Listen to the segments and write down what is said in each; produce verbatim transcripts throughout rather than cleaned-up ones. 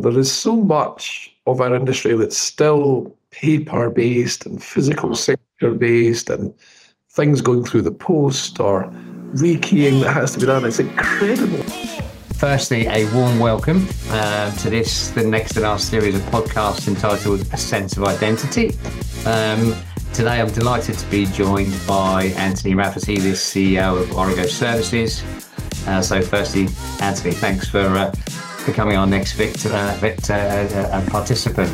There is so much of our industry that's still paper-based and physical sector-based and things going through the post or rekeying that has to be done. It's incredible. Firstly, a warm welcome uh, to this, the next in our series of podcasts entitled A Sense of Identity. Um, today, I'm delighted to be joined by Anthony Rafferty, the C E O of Origo Services. Uh, so firstly, Anthony, thanks for uh, becoming our next victim, uh, victim, uh, uh, participant.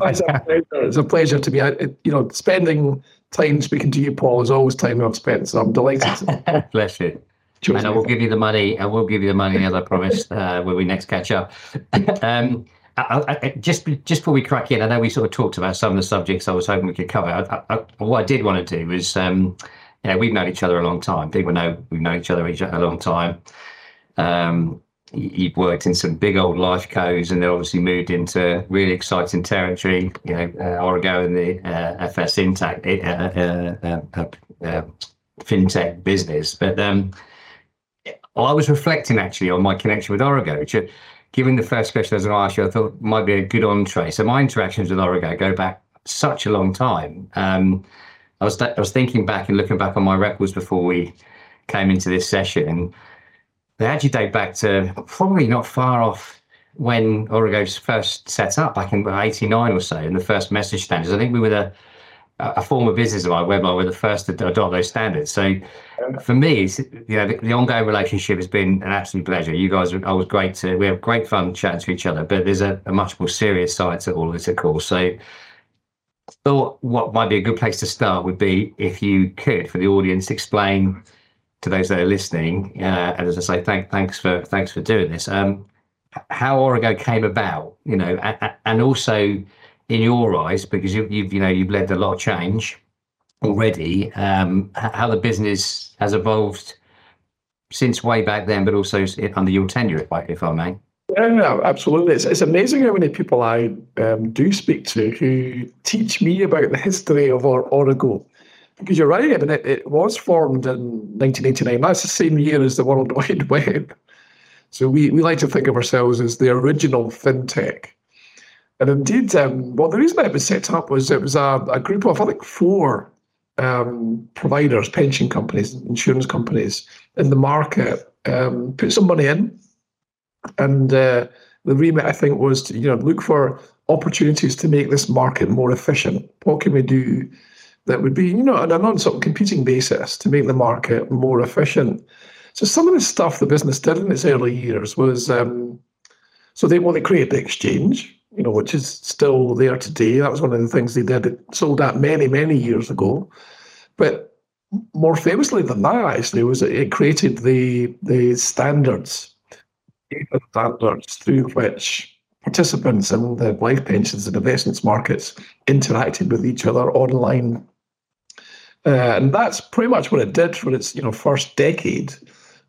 Oh, it's a pleasure. It's a pleasure to be, you know, spending time speaking to you, Paul, is always time I've spent, so I'm delighted. Bless you. Cheers. And I will give you the money, I will give you the money, as I promised, uh, when we next catch up. um, I, I, just, just before we crack in, I know we sort of talked about some of the subjects I was hoping we could cover. I, I, what I did want to do was, um, you know, we've known each other a long time. People know we've known each other a long time. Um, You've worked in some big old life codes and then obviously moved into really exciting territory, you know, uh, Origo and the uh, F S Intact, uh, uh, uh, uh, FinTech business. But um, I was reflecting actually on my connection with Origo, which, uh, given the first question I was going to ask you, I thought might be a good entree. So my interactions with Origo go back such a long time. Um, I was th- I was thinking back and looking back on my records before we came into this session, and they actually date back to probably not far off when Origo first set up, back in eighty-nine or so, and the first message standards. I think we were the, a former business of mine, Webmar, were the first to adopt those standards. So for me, it's, you know, the, the ongoing relationship has been an absolute pleasure. You guys are always great to, we have great fun chatting to each other, but there's a, a much more serious side to all of this, of course. So thought what might be a good place to start would be if you could, for the audience, explain to those that are listening, uh, and as I say, thank, thanks for thanks for doing this. Um, how Origo came about, you know, a, a, and also in your eyes, because you, you've you know you've led a lot of change already. Um, how the business has evolved since way back then, but also under your tenure, if I, if I may. Yeah, no, absolutely. It's it's amazing how many people I um, do speak to who teach me about the history of our Origo. Because you're right, I mean, it, it was formed in nineteen eighty-nine. That's the same year as the World Wide Web. So we, we like to think of ourselves as the original fintech. And indeed, um, well, the reason it was set up was it was a, a group of, I think, four um, providers, pension companies, insurance companies in the market, um, put some money in. And uh, the remit, I think, was to, you know, look for opportunities to make this market more efficient. What can we do that would be, you know, on a non-competing basis to make the market more efficient? So some of the stuff the business did in its early years was, um, so they wanted to create the exchange, you know, which is still there today. That was one of the things they did. It sold that many, many years ago. But more famously than that, actually, was it, it created the the standards, the standards through which participants in the life pensions and investments markets interacted with each other online. Uh, and that's pretty much what it did for its, you know, first decade,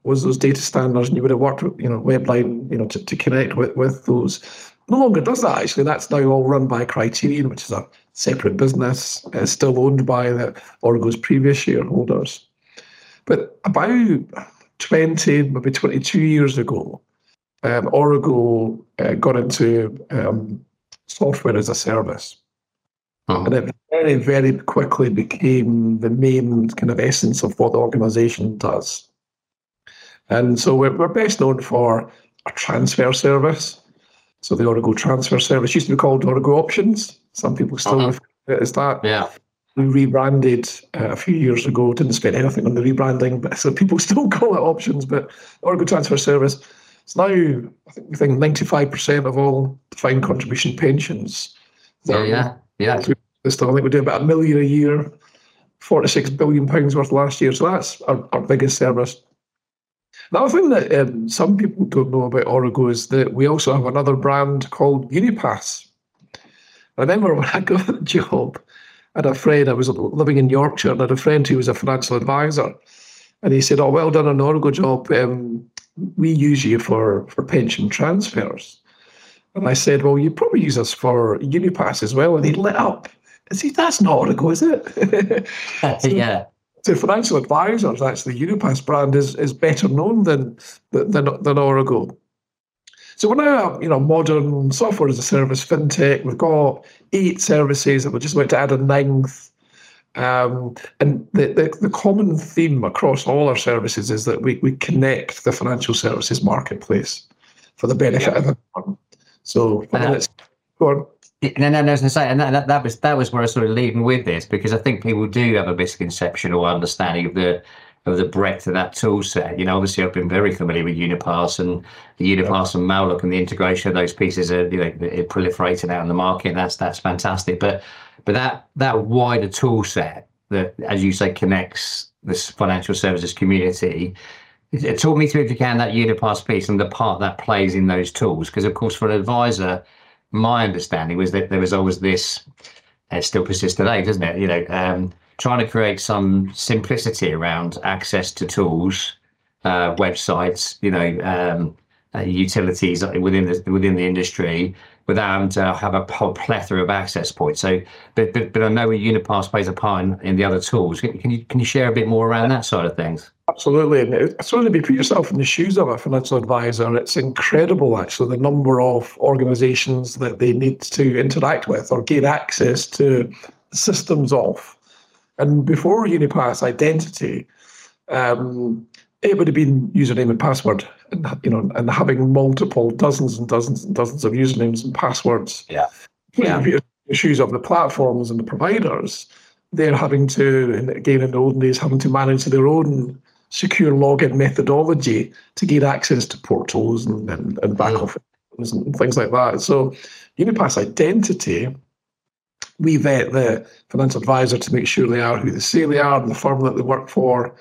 was those data standards, and you would have worked with, you know, Webline, you know, to, to connect with, with those. No longer does that, actually. That's now all run by Criterion, which is a separate business, uh, still owned by the Origo's previous shareholders. But about twenty, maybe twenty-two years ago, um, Origo uh, got into um, software as a service. Oh. And it very, very quickly became the main kind of essence of what the organisation does. And so we're, we're best known for a transfer service. So the Origo Transfer Service used to be called Origo Options. Some people still uh-huh. refer to it as that. Yeah. We rebranded uh, a few years ago. Didn't spend anything on the rebranding, but so people still call it Options. But Origo Transfer Service, it's now, I think, I think ninety-five percent of all defined contribution pensions. Oh, yeah. Yeah. This stuff, I think we do about a million a year, forty-six billion pounds worth last year. So that's our, our biggest service. The other thing that um, some people don't know about Origo is that we also have another brand called Unipass. I remember when I got the job, I had a friend, I was living in Yorkshire, and I had a friend who was a financial advisor. And he said, "Oh, well done on the Origo job. Um, we use you for, for pension transfers." And I said, "Well, you probably use us for Unipass as well." And he lit up. I said, "That's not Origo, is it?" so, yeah. So financial advisors, actually, Unipass brand is, is better known than, than, than Origo. So we're now, you know, modern software as a service, fintech. We've got eight services and we're just about to add a ninth. Um, and the, the, the common theme across all our services is that we, we connect the financial services marketplace for the benefit of everyone. So I mean, it's go on. No, no, no, I was going to say, and that, that, that was that was where I was sort of leading with this, because I think people do have a misconception or understanding of the of the breadth of that tool set. You know, obviously I've been very familiar with Unipass and the Unipass yeah. and Mailock, and the integration of those pieces are, you know, proliferating out in the market. That's that's fantastic. But but that that wider tool set that, as you say, connects this financial services community. Talk me through, if you can, that Unipass piece and the part that plays in those tools, because of course for an advisor, my understanding was that there was always this, and it still persists today, doesn't it? You know, um, trying to create some simplicity around access to tools, uh, websites, you know, um, uh, utilities within the within the industry, without having to have a plethora of access points. So, but but, but I know Unipass plays a part in, in the other tools. Can, can you can you share a bit more around that side of things? Absolutely, and it's only be put yourself in the shoes of a financial advisor. It's incredible, actually, the number of organisations that they need to interact with or gain access to systems of. And before Unipass Identity, um, it would have been username and password, and you know, and having multiple dozens and dozens and dozens of usernames and passwords. Yeah, yeah. In the shoes of the platforms and the providers, they're having to, and again in the olden days, having to manage their own secure login methodology to get access to portals and, and, and back office and things like that. So Unipass Identity, we vet the financial advisor to make sure they are who they say they are and the firm that they work for.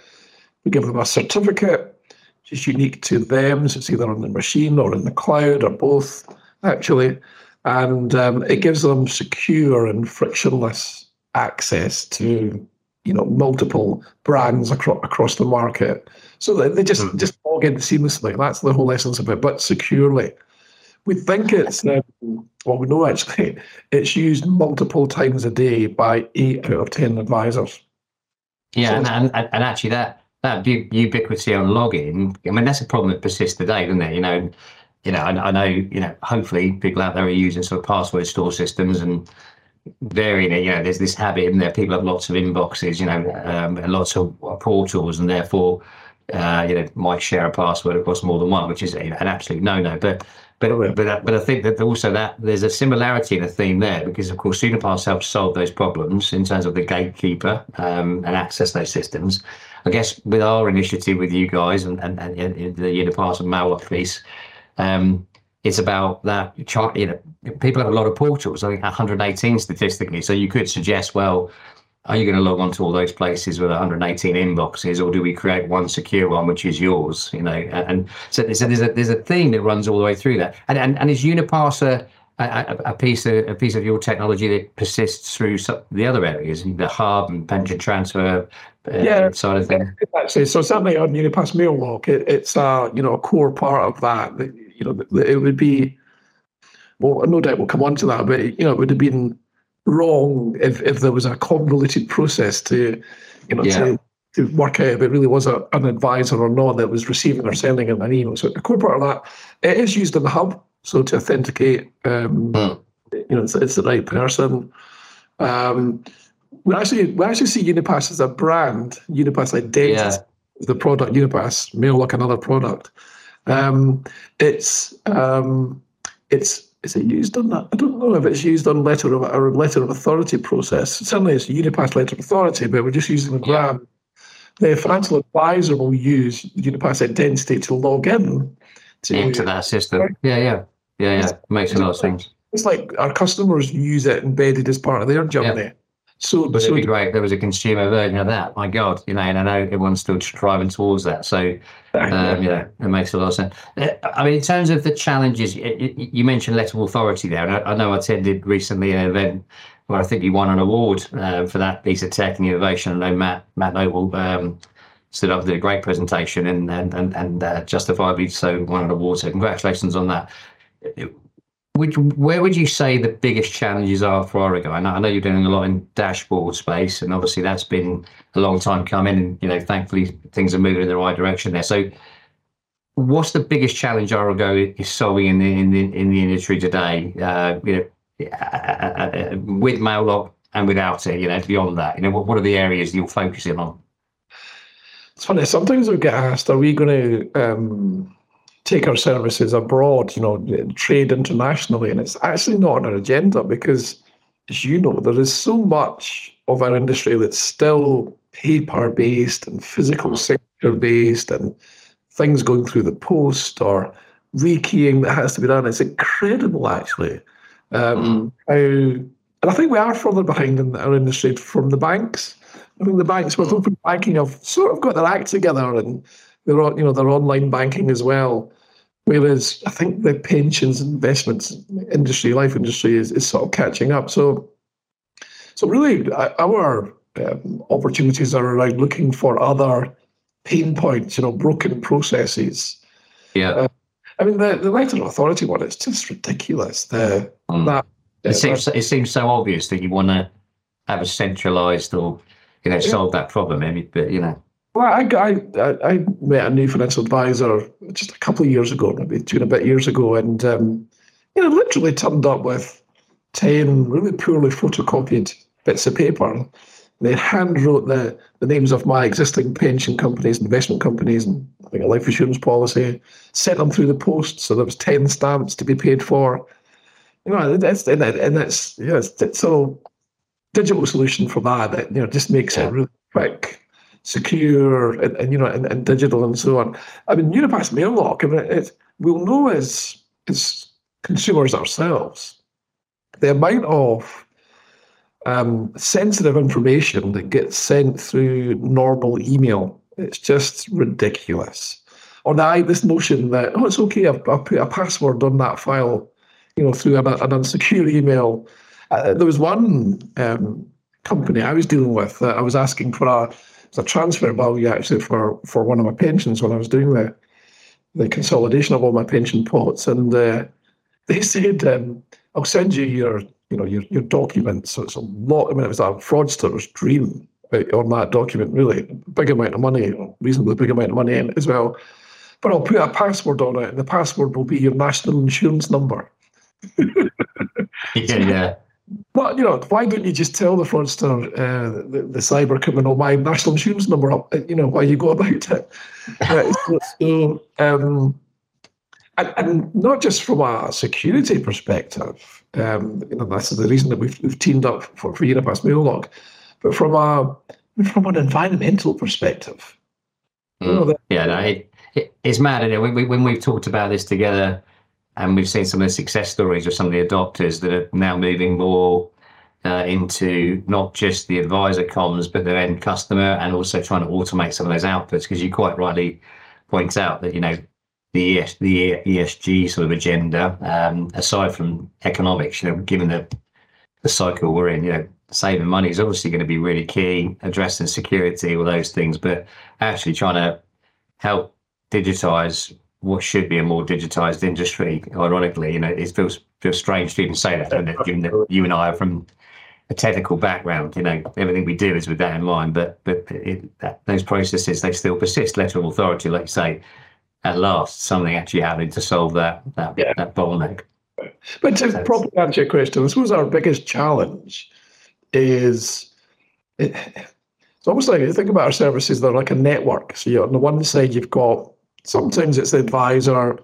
We give them a certificate, which is unique to them. So it's either on the machine or in the cloud or both, actually. And um, it gives them secure and frictionless access to, you know, multiple brands across across the market, so that they just mm. just log in seamlessly. That's the whole essence of it, but securely. We think it's um, well, we know actually it's used multiple times a day by eight out of ten advisors. Yeah, so and, and and actually that that ubiquity on login, I mean, that's a problem that persists today, isn't it? You know, you know, I, I know, you know, hopefully people out there are using sort of password store systems and varying it, you know, there's this habit in there. People have lots of inboxes, you know, um, and lots of portals, and therefore, uh, you know, might share a password across more than one, which is an absolute no-no. But but but but I think that also that there's a similarity in a theme there, because of course Unipass helps solve those problems in terms of the gatekeeper um, and access those systems. I guess with our initiative with you guys and and, and, and the Unipass and Mailock piece. Um, It's about that, you know, people have a lot of portals, I think one hundred eighteen statistically. So you could suggest, well, are you going to log on to all those places with one hundred eighteen inboxes, or do we create one secure one, which is yours, you know? And so, so there's a there's a theme that runs all the way through that. And and, and is Unipass a, a, a, piece of, a piece of your technology that persists through some, the other areas, the hub and pension transfer uh, yeah, side of things? Actually, so certainly on Unipass Mailock, it, it's, uh, you know, a core part of that. that You know, it would be, well, no doubt we'll come on to that, but, you know, it would have been wrong if, if there was a convoluted process to, you know, yeah. to, to work out if it really was a, an advisor or not that was receiving or sending an email. So the core part of that, it is used in the hub, so to authenticate, um, mm. you know, it's, it's the right person. Um, we actually we actually see Unipass as a brand, Unipass Identity, yeah. the product, Unipass Mailock, another product. Um, it's um, it's is it used on that? I don't know if it's used on letter of or letter of authority process. Certainly, it's a Unipass letter of authority, but we're just using the brand. Yeah. The financial advisor will use Unipass Identity to log in to into that system. Yeah, yeah, yeah, yeah. It makes a lot of sense. It's like our customers use it embedded as part of their journey. Yeah. So, but so it'd be great if there was a consumer version of that. My God, you know, and I know everyone's still striving towards that. So, um, yeah, it makes a lot of sense. I mean, in terms of the challenges, you mentioned letter of authority there, and I know I attended recently an event where I think you won an award uh, for that piece of tech and innovation. I know Matt Matt Noble um, stood up and did a great presentation, and and and, and uh, justifiably so won an award. So, congratulations on that. It, Which, where would you say the biggest challenges are for Origo? I know, I know you're doing a lot in dashboard space, and obviously that's been a long time coming, and you know, thankfully things are moving in the right direction there. So what's the biggest challenge Origo is solving in the in the in the industry today? Uh, you know, uh, with Mailock and without it, you know, beyond that, you know, what what are the areas you're focusing on? It's funny. Sometimes we get asked, are we going to um, take our services abroad? You know, trade internationally, and it's actually not on our agenda because, as you know, there is so much of our industry that's still paper-based and physical signature-based and things going through the post or rekeying that has to be done. It's incredible, actually. Um, mm. how, and I think we are further behind in our industry from the banks. I think the banks with open banking have sort of got their act together and they're on, you know, their online banking as well. Whereas I think the pensions, investments industry, life industry is, is sort of catching up. So, so really, our um, opportunities are around looking for other pain points, you know, broken processes. Yeah, uh, I mean the the letter of authority one. It's just ridiculous. The mm. that it uh, seems that, it seems so obvious that you want to have a centralised or you know yeah. solve that problem. I mean, but you know. Well, I, I, I met a new financial advisor just a couple of years ago, maybe two and a bit years ago, and um, you know, literally turned up with ten really poorly photocopied bits of paper. They hand wrote the, the names of my existing pension companies, investment companies, and I think a life insurance policy. Sent them through the post, so there was ten stamps to be paid for. You know, that's and that's yeah, it's, it's a digital solution for that. That you know just makes it really quick, secure, and, and you know, and, and digital and so on. I mean, Unipass Mailock, I mean, it, it, we'll know as as consumers ourselves the amount of um, sensitive information that gets sent through normal email. It's just ridiculous. Or now this notion that oh, it's okay, I've, I've put a password on that file, you know, through an, an unsecure email. Uh, there was one um, company I was dealing with. Uh, I was asking for a. It's a transfer value actually for, for one of my pensions when I was doing the the consolidation of all my pension pots, and uh, they said, um, "I'll send you your you know your your document." So it's a lot. I mean, it was a fraudster's dream on that document. Really, big amount of money, reasonably big amount of money in it as well. But I'll put a password on it, and the password will be your national insurance number. Yeah. Well, you know, why don't you just tell the fraudster, uh, the, the cyber criminal, my national insurance number up, you know, why you go about it? Uh, so, so, um, and, and not just from a security perspective, um, you know, that's the reason that we've, we've teamed up for, for Unipass Mailock, but from a from an environmental perspective. Mm. You know, that, yeah, no, it, it, it's mad, isn't it? When, we, when we've talked about this together, and we've seen some of the success stories of some of the adopters that are now moving more uh, into not just the advisor comms, but their end customer, and also trying to automate some of those outputs. Because you quite rightly point out that, you know, the E S G sort of agenda, um, aside from economics, you know, given the, the cycle we're in, you know, saving money is obviously going to be really key, addressing security, all those things, but actually trying to help digitize what should be a more digitized industry. Ironically, you know, it feels feels strange to even say that, doesn't it? Given that you and I are from a technical background, you know, everything we do is with that in mind. But but it, that, those processes, they still persist. Letter of authority, like you say, at last, something actually having to solve that that, yeah. that bottleneck. But to so, properly answer your question, this was our biggest challenge. Is it, it's almost like, you think about our services, they're like a network. So you on the one side you've got, sometimes it's the advisor,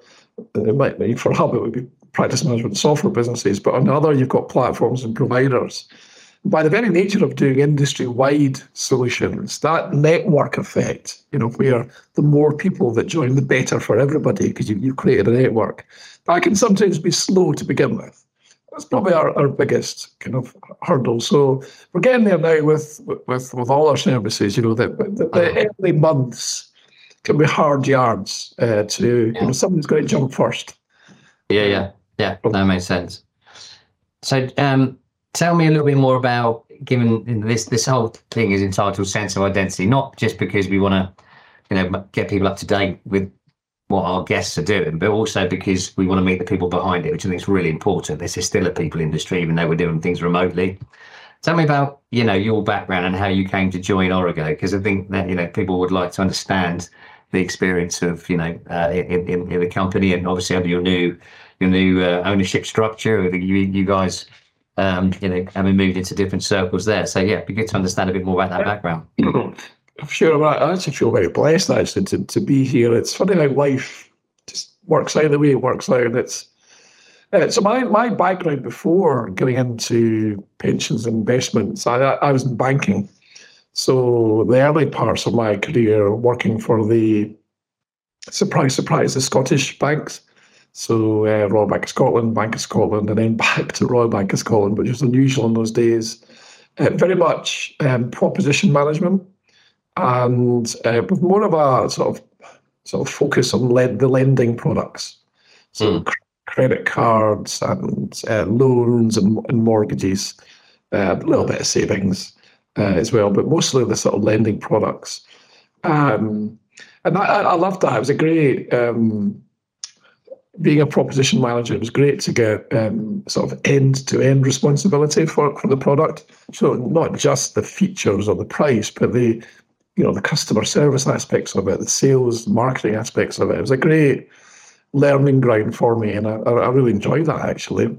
it might be for Hub, it would be practice management software businesses, but on the other, you've got platforms and providers. By the very nature of doing industry-wide solutions, that network effect, you know, where the more people that join, the better for everybody, because you, you've created a network, that can sometimes be slow to begin with. That's probably our, our biggest kind of hurdle. So we're getting there now with with, with all our services, you know, the, the, the early months can be hard yards uh, to, yeah. you know, someone's got to jump first. Yeah, yeah, yeah, that makes sense. So um, tell me a little bit more about, given this this whole thing is entitled Sense of Identity, not just because we want to, you know, get people up to date with what our guests are doing, but also because we want to meet the people behind it, which I think is really important. This is still a people industry, even though we're doing things remotely. Tell me about, you know, your background and how you came to join Origo, because I think that, you know, people would like to understand the experience of, you know, uh, in, in, in the company, and obviously under your new your new uh, ownership structure, you, you guys, um, you know, having moved into different circles there. So yeah, it'd be good to understand a bit more about that background. I'm sure. I actually feel very blessed actually to, to be here. It's funny how life just works out the way it works out. And it's uh, so my my background before getting into pensions and investments, I, I was in banking. So the early parts of my career working for the, surprise, surprise, the Scottish banks. So uh, Royal Bank of Scotland, Bank of Scotland, and then back to Royal Bank of Scotland, which was unusual in those days. Uh, very much um, proposition management, and uh, with more of a sort of sort of focus on led the lending products, so mm. cr credit cards and uh, loans and, and mortgages, uh, a little bit of savings. Uh, as well, but mostly the sort of lending products, um, and I, I loved that. It was a great um, being a proposition manager. It was great to get um, sort of end-to-end responsibility for for the product. So not just the features or the price, but the you know the customer service aspects of it, the sales, marketing aspects of it. It was a great learning ground for me, and I, I really enjoyed that actually.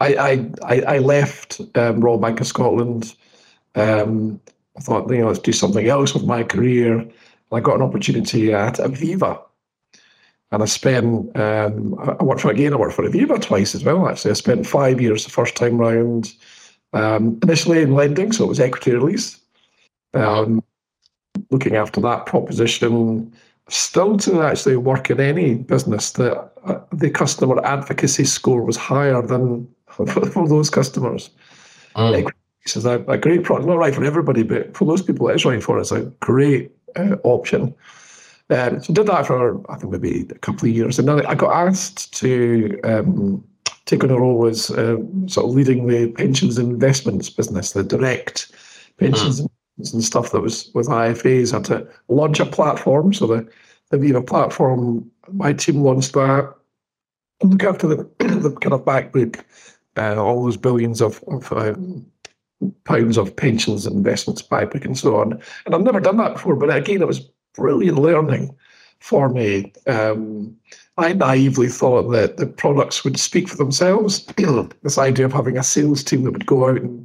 I I I left um, Royal Bank of Scotland. Um, I thought, you know, let's do something else with my career. And I got an opportunity at Aviva, and I spent. Um, I worked for again. I worked for Aviva twice as well. Actually, I spent five years the first time round. Um, initially in lending, so it was equity release. Um, looking after that proposition. Still to actually work in any business that uh, the customer advocacy score was higher than for those customers. Um. It's a, a great product, not right for everybody, but for those people, it's right for. It's a great uh, option. Um, so did that for I think maybe a couple of years, and then I got asked to um, take on a role as uh, sort of leading the pensions and investments business, the direct pensions mm. and stuff that was with I F As. I had to launch a platform, so the the Viva platform. My team launched that and look after the, the kind of back book, uh, all those billions of. of uh, pounds of pensions, investments, buyback, and so on. And I've never done that before, but again, it was brilliant learning for me. Um, I naively thought that the products would speak for themselves. This idea of having a sales team that would go out and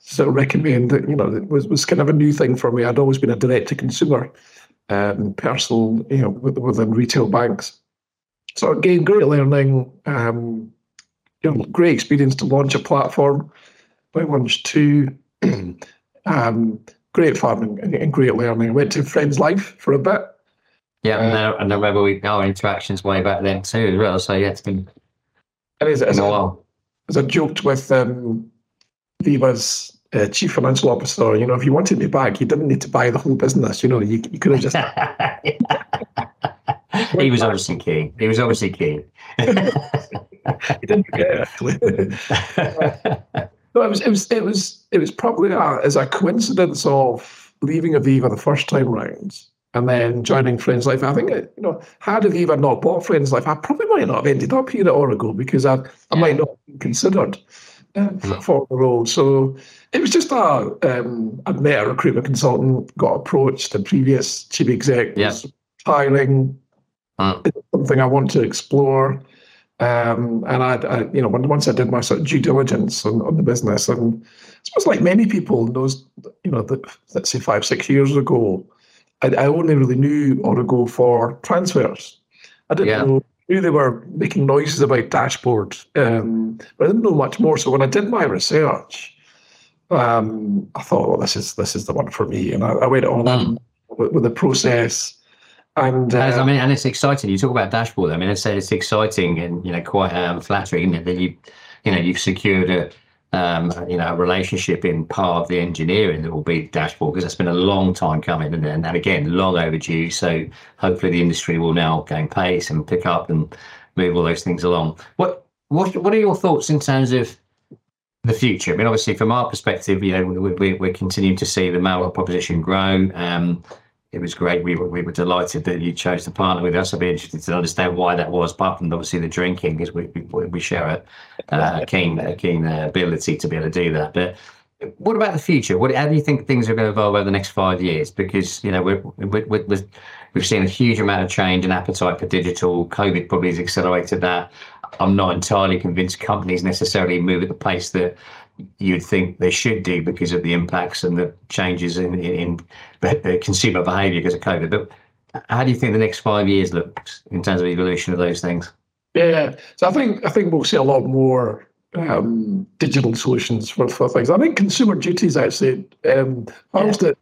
sort of recommend that, you know, it was, was kind of a new thing for me. I'd always been a direct-to-consumer um, person, you know, within retail banks. So again, great learning, um, you know, great experience to launch a platform. My one's two, um, great fun and, and great learning. Went to Friends Life for a bit. Yeah, uh, and I remember we our interactions way back then too as well. So yeah, it's been. And as, been as, a while. I, as I joked with um, Viva's uh, chief financial officer, you know, if you wanted me back, you didn't need to buy the whole business. You know, you you could have just. He was obviously keen. He was obviously keen. He didn't forget it. No, it was it was it was it was probably a, as a coincidence of leaving Aviva the first time round and then joining Friends Life. I think it, you know, had Aviva not bought Friends Life, I probably might not have ended up here at Origo because I I yeah. might not have been considered uh, no. for the role. So it was just a um, I met a recruitment consultant, got approached. The previous chief exec was hiring. Oh. It's something I want to explore. Um, and I, I, you know, once I did my sort of due diligence on, on the business, and I suppose like many people in those, you know, the, let's say five, six years ago, I, I only really knew Origo for transfers. I didn't yeah. know, knew they were making noises about dashboard, um, but I didn't know much more. So when I did my research, um, I thought, well, this is this is the one for me, and I, I went on mm. with, with the process. And, uh, I mean, and it's exciting. You talk about dashboard. I mean, I said it's exciting and you know quite um, flattering that you, you know, you've secured a, um, you know, a relationship in part of the engineering that will be dashboard because that's been a long time coming and and again long overdue. So hopefully the industry will now gain pace and pick up and move all those things along. What what what are your thoughts in terms of the future? I mean, obviously from our perspective, you know, we, we, we're continuing to see the Mailock proposition grow. Um, It was great. We were we were delighted that you chose to partner with us. I'd be interested to understand why that was, apart from obviously the drinking, because we we, we share a, uh, a keen a keen ability to be able to do that. But What about the future? What, how do you think things are going to evolve over the next five years? Because, you know, we're, we're, we're, we've seen a huge amount of change and appetite for digital. COVID probably has accelerated that. I'm not entirely convinced companies necessarily move at the pace that you'd think they should do because of the impacts and the changes in, in, in consumer behaviour because of COVID. But how do you think the next five years looks in terms of the evolution of those things? Yeah, so I think I think we'll see a lot more um, digital solutions for, for things. I think Consumer Duty is actually um, I was that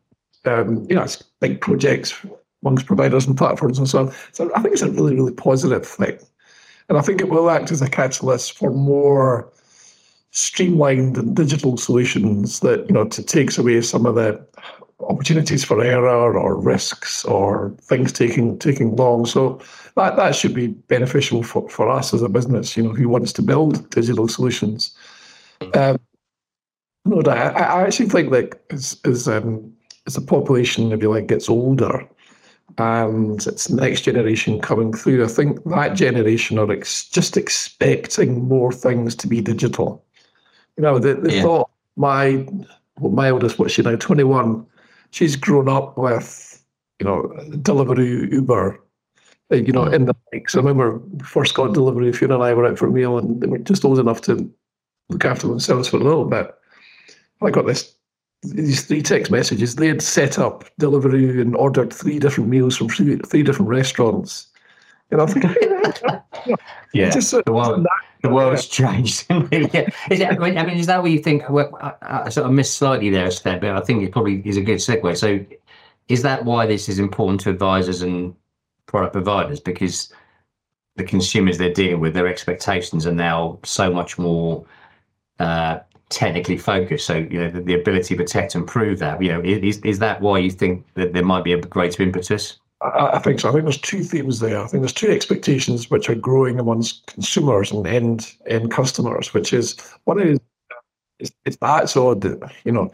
um, you know, it's big projects amongst providers and platforms and so on. So I think it's a really really positive thing, and I think it will act as a catalyst for more streamlined and digital solutions that, you know, to takes away some of the opportunities for error or risks or things taking taking long. So that, that should be beneficial for, for us as a business, you know, who wants to build digital solutions. Um, no, I, I actually think that as, as, um, as the population, if you like, gets older and it's the next generation coming through, I think that generation are ex- just expecting more things to be digital. You know, they, they yeah. thought my, well, my oldest, what's she now, twenty-one, she's grown up with, you know, Deliveroo, Uber, you know, in the bikes. I remember first got Deliveroo, Fiona and I were out for a meal and they were just old enough to look after themselves for a little bit. I got this, these three text messages. They had set up Deliveroo and ordered three different meals from three, three different restaurants. And I'm thinking, yeah, just sort of the, world, the world's changed. yeah. is that, I mean, is that what you think? Well, I, I sort of missed slightly there a step, but I think it probably is a good segue. So is that why this is important to advisors and product providers? Because the consumers they're dealing with, their expectations are now so much more uh, technically focused. So, you know, the, the ability to protect and prove that, you know, is, is that why you think that there might be a greater impetus? I think so. I think there's two themes there. I think there's two expectations which are growing amongst consumers and end end customers, which is one is it's, it's that's odd. You know,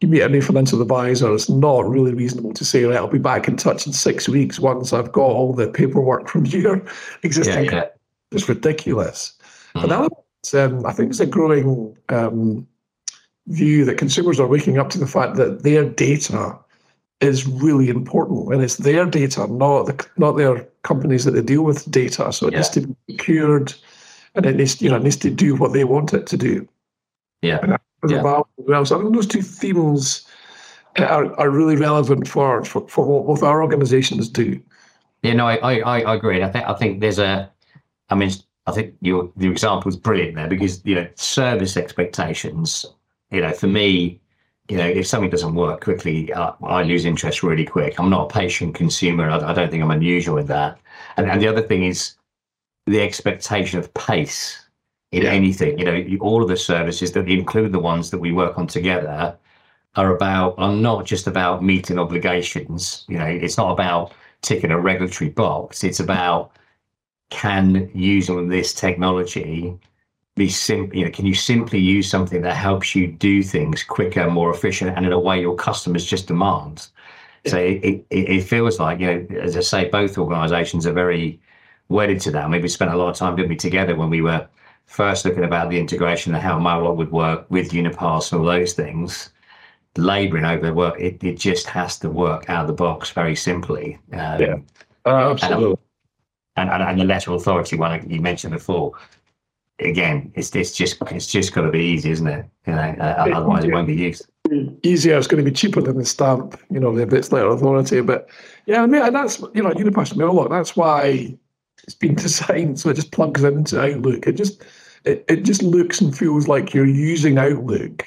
you meet a new financial advisor, it's not really reasonable to say, right, I'll be back in touch in six weeks once I've got all the paperwork from your existing. Yeah, yeah. It's ridiculous. Mm-hmm. But that's, um, I think it's a growing um, view that consumers are waking up to the fact that their data is really important, and it's their data, not the, not their companies that they deal with data. So it yeah. needs to be secured, and it needs, you know, it needs to do what they want it to do. Yeah. And yeah. Well, so I think those two themes are, are really relevant for, for for what both our organisations do. Yeah, no, I I, I agree. I think I think there's a, I mean, I think your your example is brilliant there because, you know, service expectations. You know, for me, you know, if something doesn't work quickly, uh, I lose interest really quick. I'm not a patient consumer. I, I don't think I'm unusual in that. And, and the other thing is the expectation of pace in yeah. anything. You know, you, all of the services that include the ones that we work on together are about, are not just about meeting obligations. You know, it's not about ticking a regulatory box. It's about, can using this technology be simple, you know, can you simply use something that helps you do things quicker, more efficient, and in a way your customers just demand? Yeah. So it, it, it feels like, you know, as I say, both organisations are very wedded to that. I mean, we spent a lot of time, didn't we, together when we were first looking about the integration and how Mailock would work with Unipass and all those things, labouring over the work. It, it just has to work out of the box very simply. Um, yeah, uh, absolutely. And, and, and the letter authority one you mentioned before. Again, it's it's just it's just got to be easy, isn't it? You know, uh, otherwise yeah. it won't be used. Easier, it's going to be cheaper than the stamp, you know, the bits letter authority. But yeah, I mean, and that's, you know, Unipass Mailock. That's why it's been designed so it just plugs into Outlook. It just it, it just looks and feels like you're using Outlook,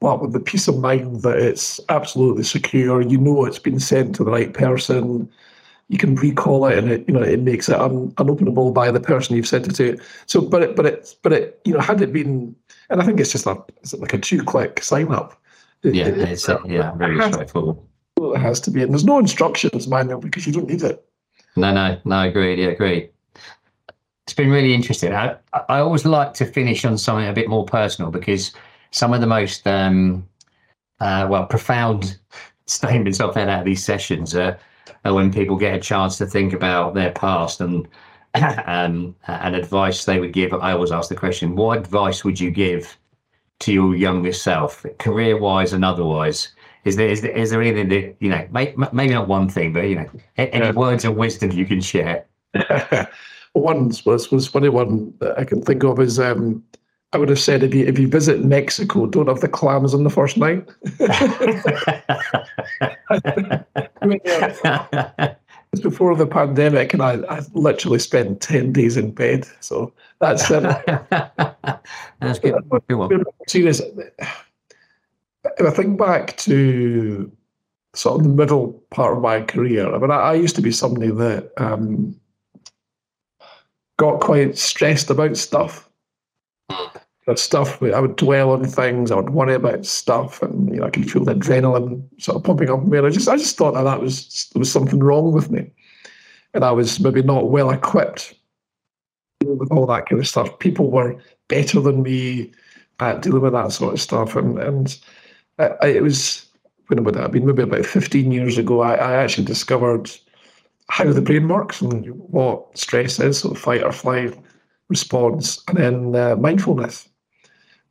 but with the peace of mind that it's absolutely secure. You know, it's been sent to the right person. You can recall it, and it, you know, it makes it un- unopenable by the person you've sent it to. So, but it, but it, but it, you know, had it been, and I think it's just a, it's like a two-click sign up. It, yeah, it, it's a, yeah, very it straightforward. To, it has to be, and there's no instructions manual because you don't need it. No, no, no, agreed, yeah, agreed. It's been really interesting. I, I always like to finish on something a bit more personal because some of the most, um, uh, well, profound statements I've had out of these sessions are. When people get a chance to think about their past and um, and advice they would give, I always ask the question, what advice would you give to your younger self, career-wise and otherwise? Is there is there, is there anything that, you know, may, maybe not one thing, but, you know, any yeah. words of wisdom you can share? One was was funny one that I can think of is um, I would have said if you if you visit Mexico, don't have the clams on the first night. I mean, yeah. It's before the pandemic, and I, I literally spent ten days in bed. So that's um, that's good. Good one. Serious. If I think back to sort of the middle part of my career, I mean, I, I used to be somebody that um, got quite stressed about stuff. That stuff, I would dwell on things, I would worry about stuff, and, you know, I could feel the adrenaline sort of pumping up. I just, I just thought that, that was there was something wrong with me, and I was maybe not well equipped with all that kind of stuff. People were better than me at dealing with that sort of stuff, and and. I, it was, when would that have been? Maybe about fifteen years ago, I, I actually discovered how the brain works and what stress is, so fight or flight response, and then uh, mindfulness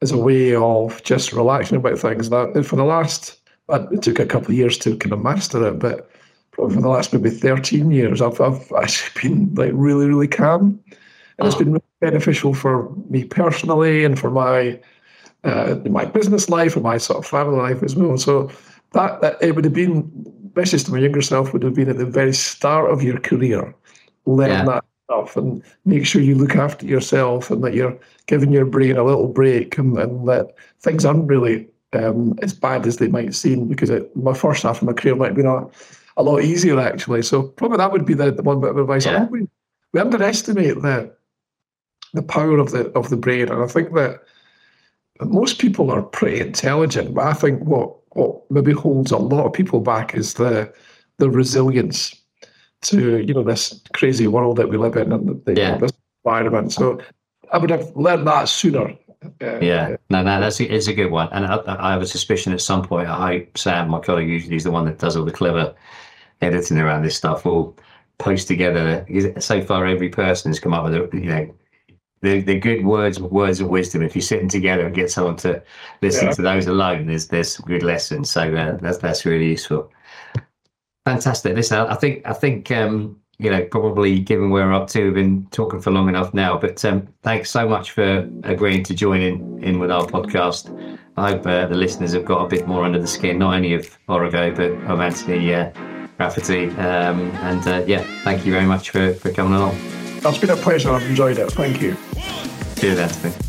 as a way of just relaxing about things. And for the last, it took a couple of years to kind of master it, but probably for the last maybe thirteen years, I've, I've actually been like really, really calm. And it's been really beneficial for me personally and for my Uh, in my business life and my sort of family life as well. So that, that it would have been, message to my younger self would have been at the very start of your career, learn yeah. that stuff and make sure you look after yourself and that you're giving your brain a little break, and, and that things aren't really um, as bad as they might seem, because it, my first half of my career might have been a, a lot easier actually. So probably that would be the, the one bit of advice. Yeah. I think we, we underestimate the the power of the of the brain, and I think that most people are pretty intelligent, but I think what, what maybe holds a lot of people back is the the resilience to, you know, this crazy world that we live in and the, yeah. this environment. So I would have learned that sooner. Uh, yeah, no, no, that's a, it's a good one. And I, I have a suspicion at some point, I hope Sam, my colleague, usually is the one that does all the clever editing around this stuff, will post together. So far, every person has come up with a, you know, The the good words words of wisdom. If you're sitting together and get someone to listen yeah. to those alone, there's there's good lessons. So uh, that's that's really useful. Fantastic. Listen, I think I think um, you know, probably given where we're up to, we've been talking for long enough now. But um, thanks so much for agreeing to join in, in with our podcast. I hope uh, the listeners have got a bit more under the skin, not only of Origo but of Anthony uh, Rafferty. Um, and uh, yeah, thank you very much for for coming along. It's been a pleasure. I've enjoyed it. Thank you. Cheers, Anthony.